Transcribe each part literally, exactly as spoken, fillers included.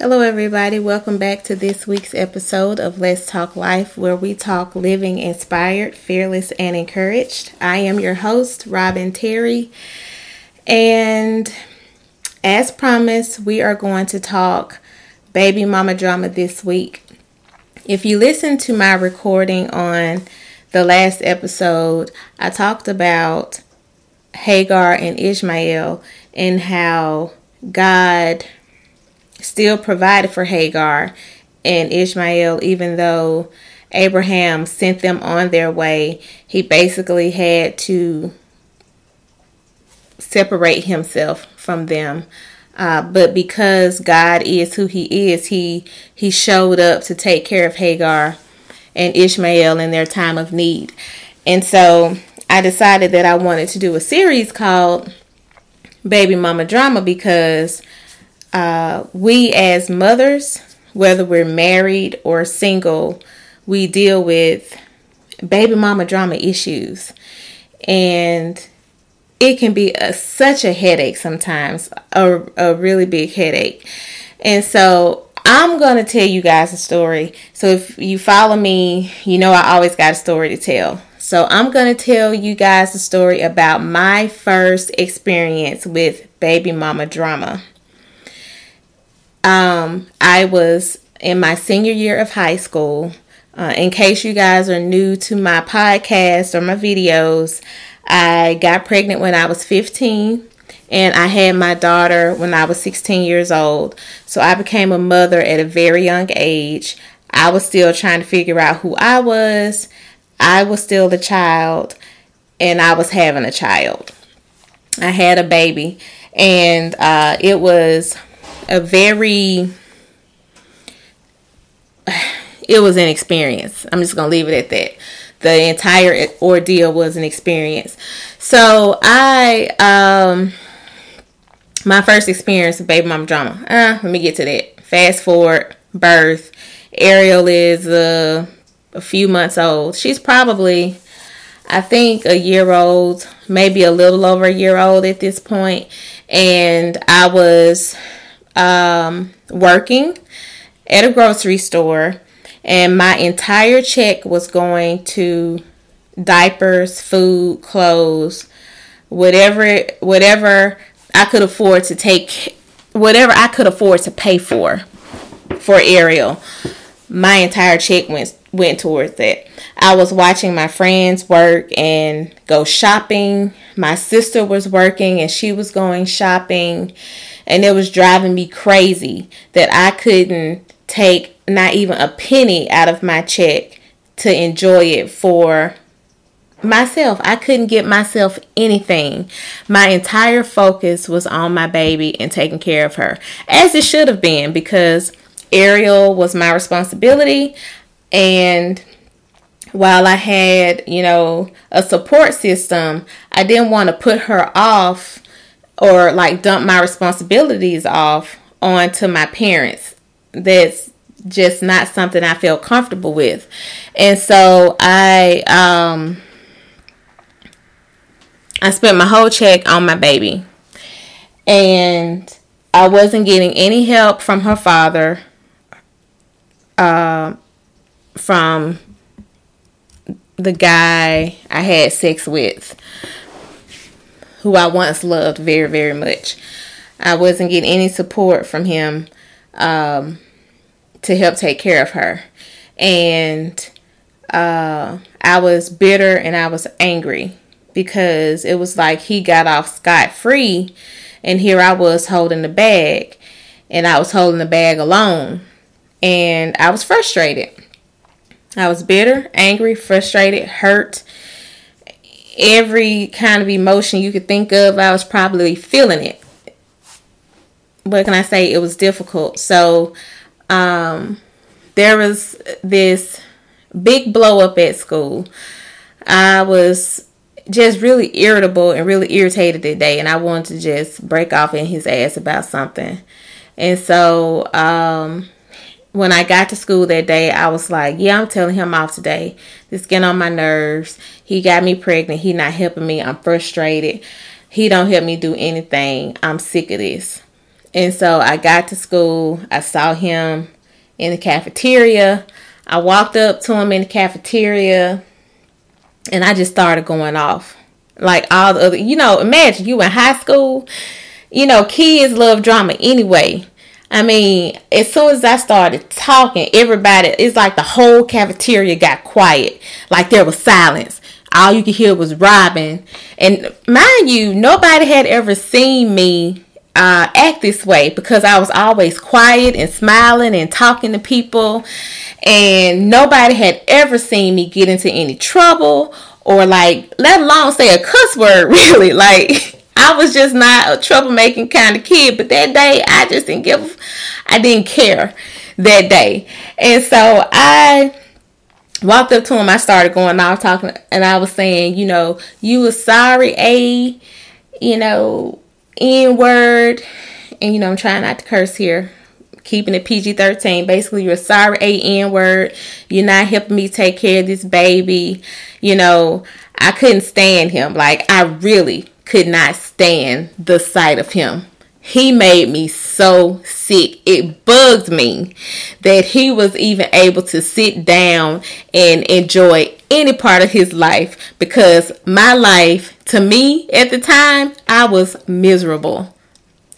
Hello everybody, welcome back to this week's episode of Let's Talk Life, where we talk living inspired, fearless, and encouraged. I am your host, Robin Terry, and as promised, we are going to talk Baby Mama Drama this week. If you listened to my recording on the last episode, I talked about Hagar and Ishmael and how God still provided for Hagar and Ishmael, even though Abraham sent them on their way. He basically had to separate himself from them. Uh, but because God is who he is, he, he showed up to take care of Hagar and Ishmael in their time of need. And so I decided that I wanted to do a series called Baby Mama Drama because Uh, we as mothers, whether we're married or single, we deal with baby mama drama issues, and it can be a, such a headache sometimes, a, a really big headache. And so I'm going to tell you guys a story. So if you follow me, you know I always got a story to tell. So I'm going to tell you guys a story about my first experience with baby mama drama. Um, I was in my senior year of high school. Uh, in case you guys are new to my podcast or my videos, I got pregnant when I was fifteen and I had my daughter when I was sixteen years old. So I became a mother at a very young age. I was still trying to figure out who I was. I was still a child and I was having a child. I had a baby and uh, it was... a very, it was an experience. I'm just going to leave it at that. The entire ordeal was an experience. So I, um, my first experience with baby mama drama. Uh, let me get to that. Fast forward, birth. Ariel is uh, a few months old. She's probably, I think, a year old, maybe a little over a year old at this point. And I was um working at a grocery store, and my entire check was going to diapers, food, clothes, whatever whatever I could afford to take, whatever I could afford to pay for for Ariel. My entire check went went towards that. I was watching my friends work and go shopping. My sister was working and she was going shopping. And it was driving me crazy that I couldn't take not even a penny out of my check to enjoy it for myself. I couldn't get myself anything. My entire focus was on my baby and taking care of her, as it should have been, because Ariel was my responsibility. And while I had, you know, a support system, I didn't want to put her off or like dump my responsibilities off onto my parents. That's just not something I feel comfortable with. And so I um, I spent my whole check on my baby. And I wasn't getting any help from her father, uh, from the guy I had sex with, who I once loved very, very much. I wasn't getting any support from him um, to help take care of her. And uh, I was bitter and I was angry because it was like he got off scot-free and here I was holding the bag, and I was holding the bag alone. And I was frustrated. I was bitter, angry, frustrated, hurt. Every kind of emotion you could think of, I was probably feeling it. What can I say? It was difficult. So um, there was this big blow up at school. I was just really irritable and really irritated that day, and I wanted to just break off in his ass about something. And so um, when I got to school that day, I was like, yeah, I'm telling him off today. This getting on my nerves. He got me pregnant. He not helping me. I'm frustrated. He don't help me do anything. I'm sick of this. And so I got to school. I saw him in the cafeteria. I walked up to him in the cafeteria and I just started going off. Like all the other, you know, imagine you in high school, you know, kids love drama anyway. I mean, as soon as I started talking, everybody, it's like the whole cafeteria got quiet. Like there was silence. All you could hear was Robin. And mind you, nobody had ever seen me uh, act this way because I was always quiet and smiling and talking to people. And nobody had ever seen me get into any trouble or like, let alone say a cuss word, really. Like, I was just not a troublemaking kind of kid. But that day, I just didn't give, I didn't care that day. And so I walked up to him. I started going off talking and I was saying, you know, you were sorry, A, you know, N-word. And, you know, I'm trying not to curse here. Keeping it P G thirteen. Basically, you're a sorry A N-word. You're not helping me take care of this baby. You know, I couldn't stand him. Like, I really could not stand the sight of him. He made me so sick. It bugged me that he was even able to sit down and enjoy any part of his life, because my life, to me at the time, I was miserable.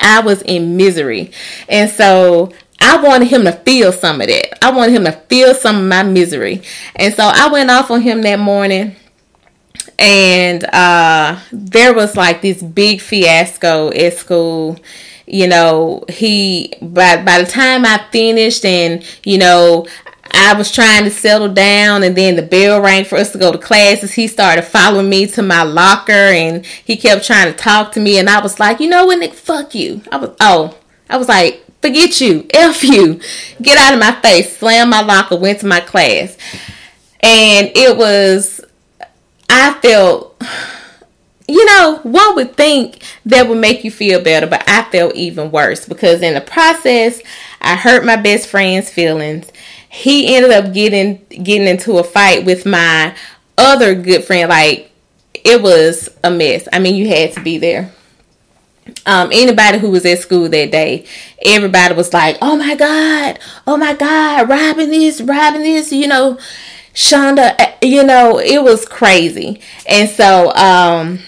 I was in misery. And so I wanted him to feel some of that. I wanted him to feel some of my misery. And so I went off on him that morning. And uh, there was like this big fiasco at school. You know, he, by, by the time I finished and, you know, I was trying to settle down, and then the bell rang for us to go to classes. He started following me to my locker and he kept trying to talk to me. And I was like, you know what, Nick, fuck you. I was, oh, I was like, forget you. F you. Get out of my face. Slammed my locker, went to my class. And it was, I felt, you know, one would think that would make you feel better, but I felt even worse because in the process, I hurt my best friend's feelings. He ended up getting getting into a fight with my other good friend. Like, it was a mess. I mean, you had to be there. Um, anybody who was at school that day, everybody was like, oh my God, oh my God, robbing this, robbing this, you know, Shonda, you know, it was crazy. And so, um,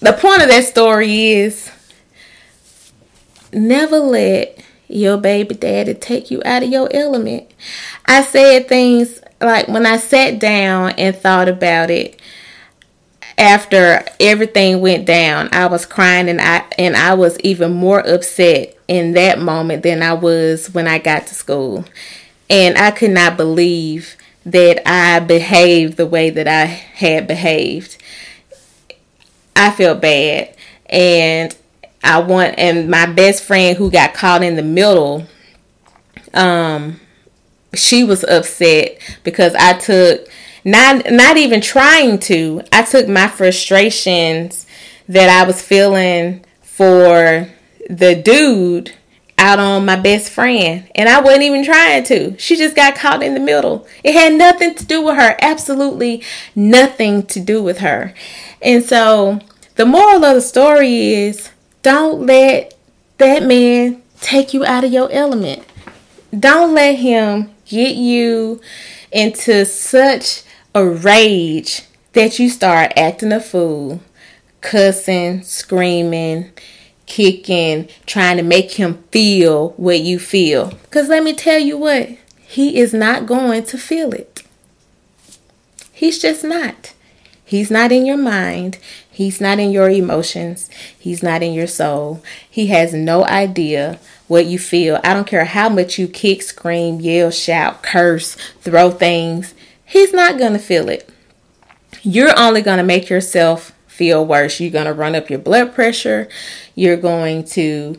the point of that story is never let your baby daddy take you out of your element. I said things like, when I sat down and thought about it, after everything went down, I was crying and I and I was even more upset in that moment than I was when I got to school. And I could not believe that I behaved the way that I had behaved. I felt bad. And I want, and my best friend who got caught in the middle, um, she was upset because I took, not not even trying to, I took my frustrations that I was feeling for the dude out on my best friend. And I wasn't even trying to. She just got caught in the middle. It had nothing to do with her. Absolutely nothing to do with her. And so the moral of the story is, don't let that man take you out of your element. Don't let him get you into such a rage that you start acting a fool, cussing, screaming, kicking, trying to make him feel what you feel. Because let me tell you what, he is not going to feel it. He's just not. He's not in your mind. He's not in your emotions. He's not in your soul. He has no idea what you feel. I don't care how much you kick, scream, yell, shout, curse, throw things. He's not going to feel it. You're only going to make yourself feel worse. You're going to run up your blood pressure. You're going to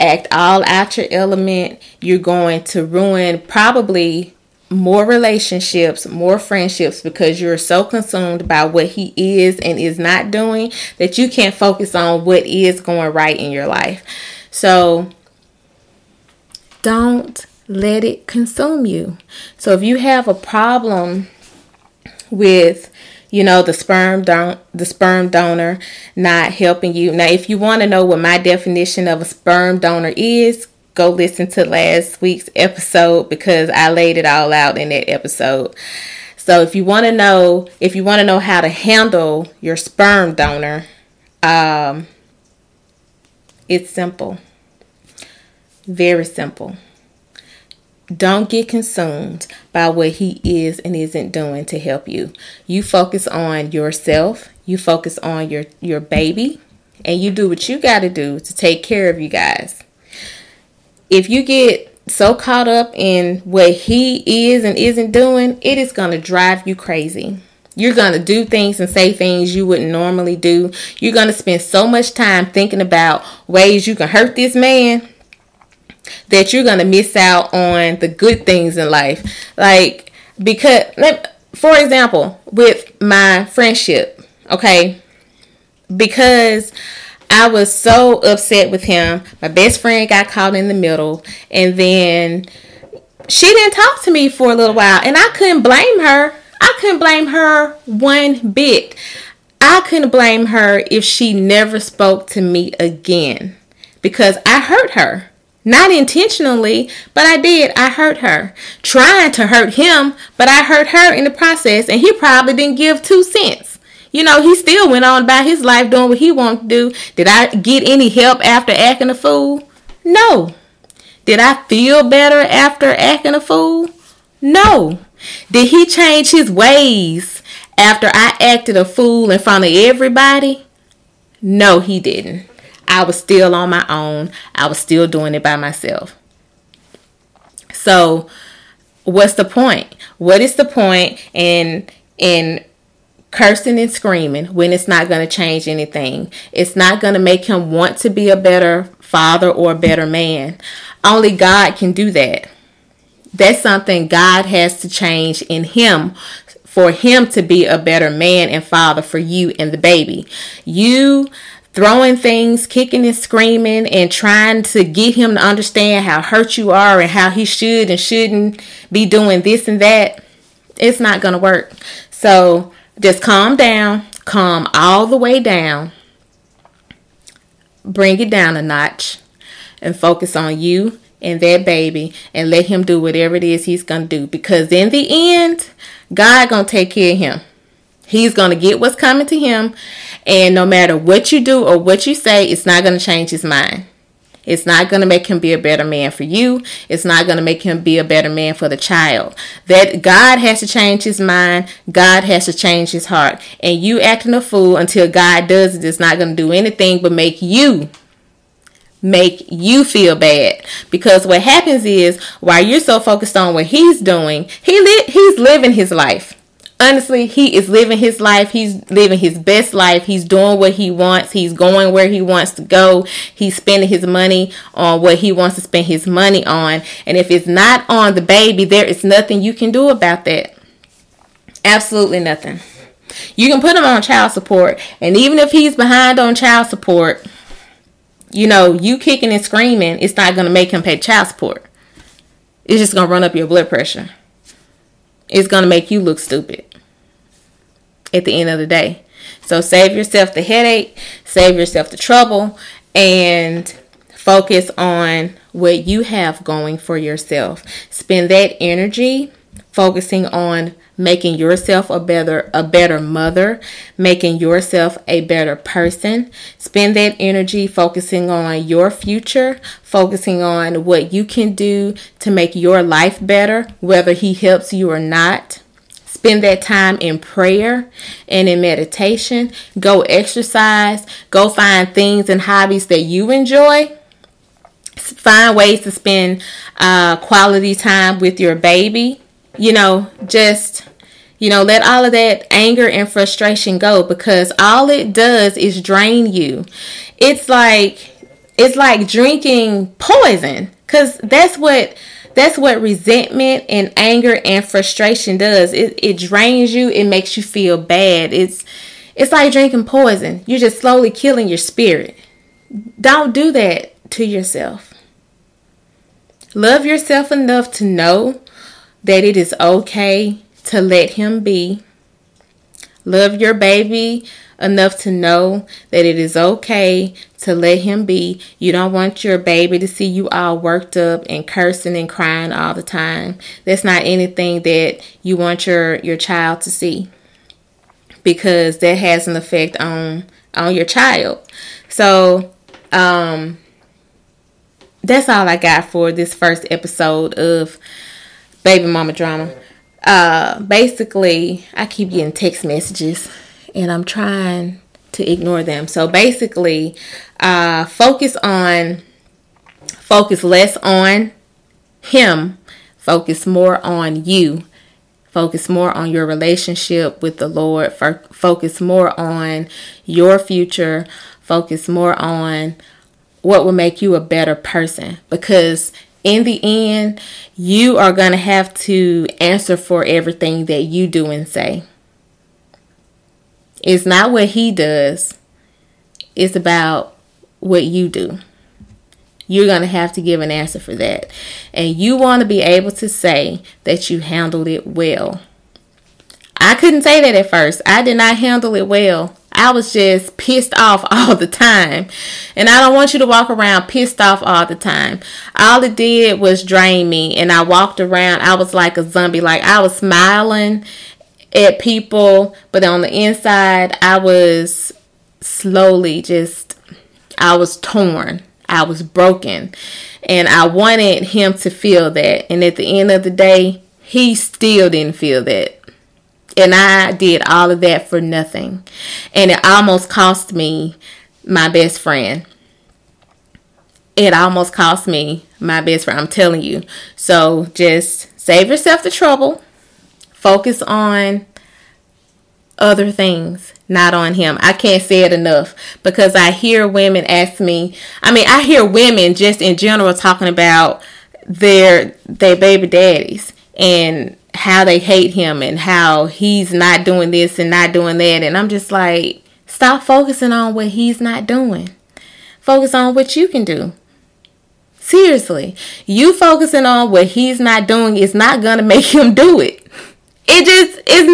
act all out your element. You're going to ruin probably more relationships, more friendships, because you're so consumed by what he is and is not doing that you can't focus on what is going right in your life. So don't let it consume you. So if you have a problem with you know, the sperm don- the sperm donor not helping you. Now, if you want to know what my definition of a sperm donor is, go listen to last week's episode because I laid it all out in that episode. So if you want to know, if you want to know how to handle your sperm donor, um, it's simple. Very simple. Don't get consumed by what he is and isn't doing to help you. You focus on yourself. You focus on your, your baby. And you do what you got to do to take care of you guys. If you get so caught up in what he is and isn't doing, it is going to drive you crazy. You're going to do things and say things you wouldn't normally do. You're going to spend so much time thinking about ways you can hurt this man that you're going to miss out on the good things in life. Like, because, for example, with my friendship, okay, because I was so upset with him, my best friend got caught in the middle, and then she didn't talk to me for a little while, and I couldn't blame her. I couldn't blame her one bit. I couldn't blame her if she never spoke to me again because I hurt her. Not intentionally, but I did. I hurt her. Trying to hurt him, but I hurt her in the process. And he probably didn't give two cents. You know, he still went on about his life doing what he wanted to do. Did I get any help after acting a fool? No. Did I feel better after acting a fool? No. Did he change his ways after I acted a fool in front of everybody? No, he didn't. I was still on my own. I was still doing it by myself. So, what's the point? What is the point in in cursing and screaming when it's not going to change anything? It's not going to make him want to be a better father or a better man. Only God can do that. That's something God has to change in him for him to be a better man and father for you and the baby. You throwing things, kicking and screaming, and trying to get him to understand how hurt you are and how he should and shouldn't be doing this and that, it's not going to work. So just calm down, calm all the way down, bring it down a notch, and focus on you and that baby and let him do whatever it is he's going to do, because in the end, God going to take care of him. He's going to get what's coming to him. And no matter what you do or what you say, it's not going to change his mind. It's not going to make him be a better man for you. It's not going to make him be a better man for the child. That God has to change his mind. God has to change his heart. And you acting a fool until God does it is not going to do anything but make you, make you feel bad. Because what happens is, while you're so focused on what he's doing, he li- he's living his life. Honestly, he is living his life. He's living his best life. He's doing what he wants. He's going where he wants to go. He's spending his money on what he wants to spend his money on. And if it's not on the baby, there is nothing you can do about that. Absolutely nothing. You can put him on child support. And even if he's behind on child support, you know, you kicking and screaming, it's not going to make him pay child support. It's just going to run up your blood pressure. It's going to make you look stupid at the end of the day. So save yourself the headache, save yourself the trouble, and focus on what you have going for yourself. Spend that energy focusing on making yourself a better, a better mother, making yourself a better person. Spend that energy focusing on your future, focusing on what you can do to make your life better, whether he helps you or not. Spend that time in prayer and in meditation. Go exercise. Go find things and hobbies that you enjoy. Find ways to spend uh, quality time with your baby. You know, just, you know, let all of that anger and frustration go, because all it does is drain you. It's like, it's like drinking poison, because that's what, that's what resentment and anger and frustration does. It, it drains you. It makes you feel bad. It's, it's like drinking poison. You're just slowly killing your spirit. Don't do that to yourself. Love yourself enough to know that it is okay to let him be. Love your baby enough to know that it is okay to let him be. You don't want your baby to see you all worked up and cursing and crying all the time. That's not anything that you want your, your child to see, because that has an effect on, on your child. So, um, that's all I got for this first episode of Baby Mama Drama. Uh, basically, I keep getting text messages and I'm trying to ignore them. So basically, uh, focus on, focus less on him, focus more on you, focus more on your relationship with the Lord, focus more on your future, focus more on what will make you a better person, because in the end, you are going to have to answer for everything that you do and say. It's not what he does. It's about what you do. You're going to have to give an answer for that. And you want to be able to say that you handled it well. I couldn't say that at first. I did not handle it well. I was just pissed off all the time. And I don't want you to walk around pissed off all the time. All it did was drain me. And I walked around. I was like a zombie. Like, I was smiling at people, but on the inside, I was slowly just, I was torn. I was broken. And I wanted him to feel that. And at the end of the day, he still didn't feel that. And I did all of that for nothing. And it almost cost me my best friend. It almost cost me my best friend. I'm telling you. So just save yourself the trouble. Focus on other things, not on him. I can't say it enough, because I hear women ask me. I mean, I hear women just in general talking about their, their baby daddies and how they hate him and how he's not doing this and not doing that. And I'm just like, stop focusing on what he's not doing. Focus on what you can do. Seriously, you focusing on what he's not doing is not going to make him do it. It just is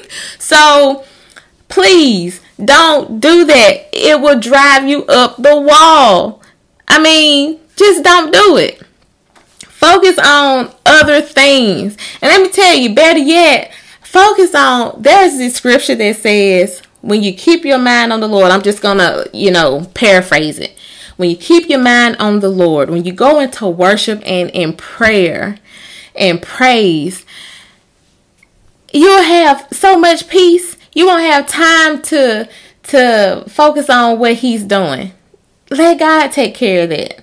not. So please don't do that. It will drive you up the wall. I mean, just don't do it. Focus on other things. And let me tell you, better yet, focus on, there's this scripture that says, when you keep your mind on the Lord, I'm just going to, you know, paraphrase it. When you keep your mind on the Lord, when you go into worship and in prayer and praise, you'll have so much peace. You won't have time to, to focus on what he's doing. Let God take care of that.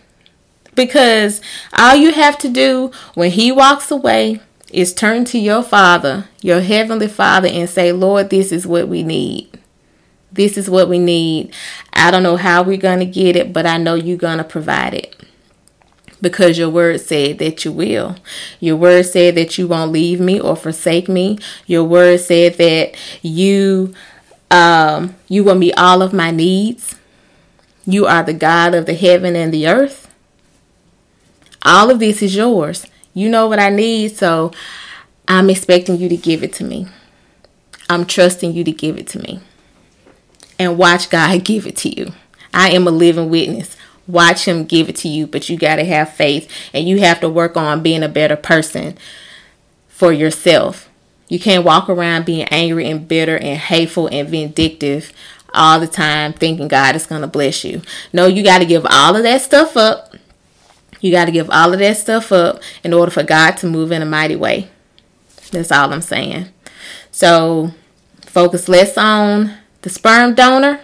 Because all you have to do when he walks away is turn to your Father, your Heavenly Father, and say, Lord, this is what we need. This is what we need. I don't know how we're going to get it, but I know you're going to provide it. Because your word said that you will. Your word said that you won't leave me or forsake me. Your word said that you, um, you will meet all of my needs. You are the God of the heaven and the earth. All of this is yours. You know what I need, so I'm expecting you to give it to me. I'm trusting you to give it to me. And watch God give it to you. I am a living witness. Watch him give it to you, but you got to have faith. And you have to work on being a better person for yourself. You can't walk around being angry and bitter and hateful and vindictive all the time, thinking God is going to bless you. No, you got to give all of that stuff up. You got to give all of that stuff up in order for God to move in a mighty way. That's all I'm saying. So focus less on the sperm donor.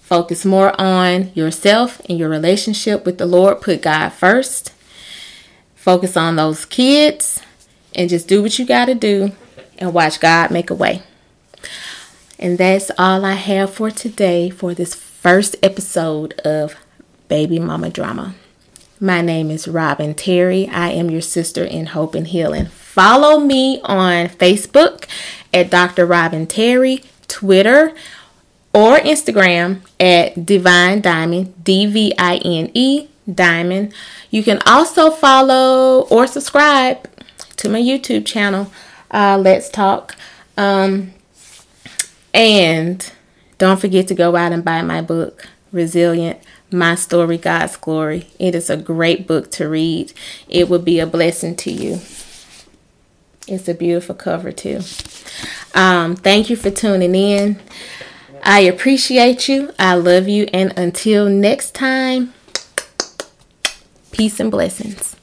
Focus more on yourself and your relationship with the Lord. Put God first. Focus on those kids and just do what you got to do and watch God make a way. And that's all I have for today for this first episode of Baby Mama Drama. My name is Robin Terry. I am your sister in hope and healing. Follow me on Facebook at Doctor Robin Terry, Twitter or Instagram at Divine Diamond, D V I N E, Diamond. You can also follow or subscribe to my YouTube channel, uh, Let's Talk. Um, And don't forget to go out and buy my book, Resilient, My Story, God's Glory. It is a great book to read. It will be a blessing to you. It's a beautiful cover too. Um, thank you for tuning in. I appreciate you. I love you. And until next time, peace and blessings.